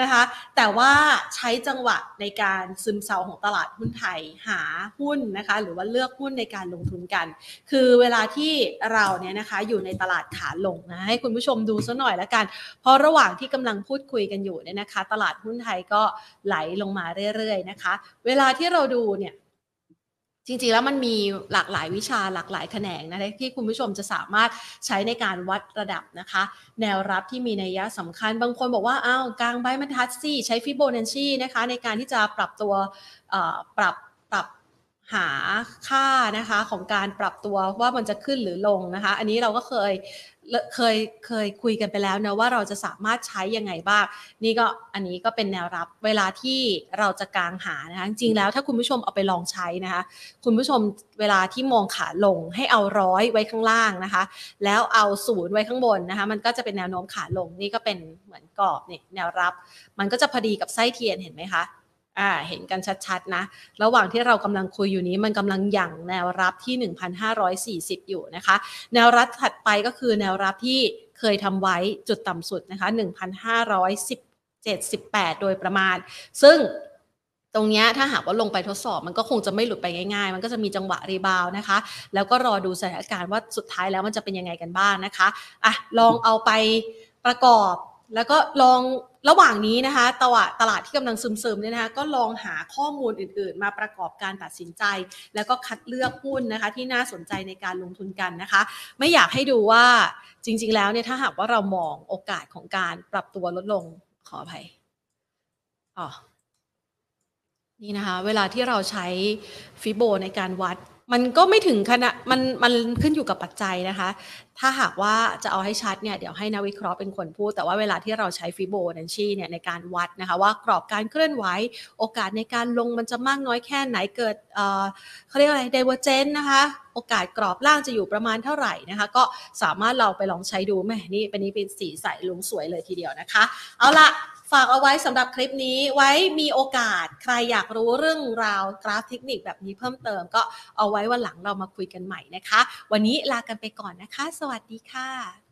นะคะแต่ว่าใช้จังหวะในการซึมเซาของตลาดหุ้นไทยหาหุ้นนะคะหรือว่าเลือกหุ้นในการลงทุนกันคือเวลาที่เราเนี่ยนะคะอยู่ในตลาดขาลงนะให้คุณผู้ชมดูซะหน่อยละกันเพราะระหว่างที่กำลังพูดคุยกันอยู่เนี่ยนะคะตลาดหุ้นไทยก็ไหลลงมาเรื่อยๆนะคะเวลาที่เราดูเนี่ยจริงๆแล้วมันมีหลากหลายวิชาหลากหลายแขนงนะที่คุณผู้ชมจะสามารถใช้ในการวัดระดับนะคะแนวรับที่มีนัยยะสำคัญบางคนบอกว่ากลางใบบรรทัดซี่ใช้ฟิโบนัชชีนะคะในการที่จะปรับตัวปรับหาค่านะคะของการปรับตัวว่ามันจะขึ้นหรือลงนะคะอันนี้เราก็เคยคุยกันไปแล้วนะว่าเราจะสามารถใช้ยังไงบ้างนี่ก็อันนี้ก็เป็นแนวรับเวลาที่เราจะกางหานะคะจริงแล้วถ้าคุณผู้ชมเอาไปลองใช้นะคะคุณผู้ชมเวลาที่มองขาลงให้เอา100ไว้ข้างล่างนะคะแล้วเอา0ไว้ข้างบนนะคะมันก็จะเป็นแนวโน้มขาลงนี่ก็เป็นเหมือนกรอบเนี่ยแนวรับมันก็จะพอดีกับไส้เทียนเห็นไหมคะเห็นกันชัดๆนะระหว่างที่เรากำลังคุยอยู่นี้มันกำลังหยั่งแนวรับที่ 1,540 อยู่นะคะแนวรับถัดไปก็คือแนวรับที่เคยทำไว้จุดต่ำสุดนะคะ 1,578 โดยประมาณซึ่งตรงนี้ถ้าหากว่าลงไปทดสอบมันก็คงจะไม่หลุดไปง่ายๆมันก็จะมีจังหวะรีบาวนะคะแล้วก็รอดูสถานการณ์ว่าสุดท้ายแล้วมันจะเป็นยังไงกันบ้างนะคะลองเอาไปประกอบแล้วก็ลองระหว่างนี้นะคะตลาดที่กำลังซึมๆเนี่ยนะคะก็ลองหาข้อมูลอื่นๆมาประกอบการตัดสินใจแล้วก็คัดเลือกหุ้นนะคะที่น่าสนใจในการลงทุนกันนะคะไม่อยากให้ดูว่าจริงๆแล้วเนี่ยถ้าหากว่าเรามองโอกาสของการปรับตัวลดลงขออภัยนี่นะคะเวลาที่เราใช้ฟิโบในการวัดมันก็ไม่ถึงขนาดมันขึ้นอยู่กับปัจจัยนะคะถ้าหากว่าจะเอาให้ชัดเนี่ยเดี๋ยวให้นักวิเคราะห์เป็นคนพูดแต่ว่าเวลาที่เราใช้ฟิโบนัชชีเนี่ยในการวัดนะคะว่ากรอบการเคลื่อนไหวโอกาสในการลงมันจะมากน้อยแค่ไหนเกิดเขาเรียกอะไรไดเวอร์เจนต์นะคะโอกาสกรอบล่างจะอยู่ประมาณเท่าไหร่นะคะก็สามารถเราไปลองใช้ดูแหมนี่เป็นสีใสลุงสวยเลยทีเดียวนะคะเอาละฝากเอาไว้สำหรับคลิปนี้ไว้มีโอกาสใครอยากรู้เรื่องราวกราฟเทคนิคแบบนี้เพิ่มเติมก็เอาไว้วันหลังเรามาคุยกันใหม่นะคะวันนี้ลากันไปก่อนนะคะสวัสดีค่ะ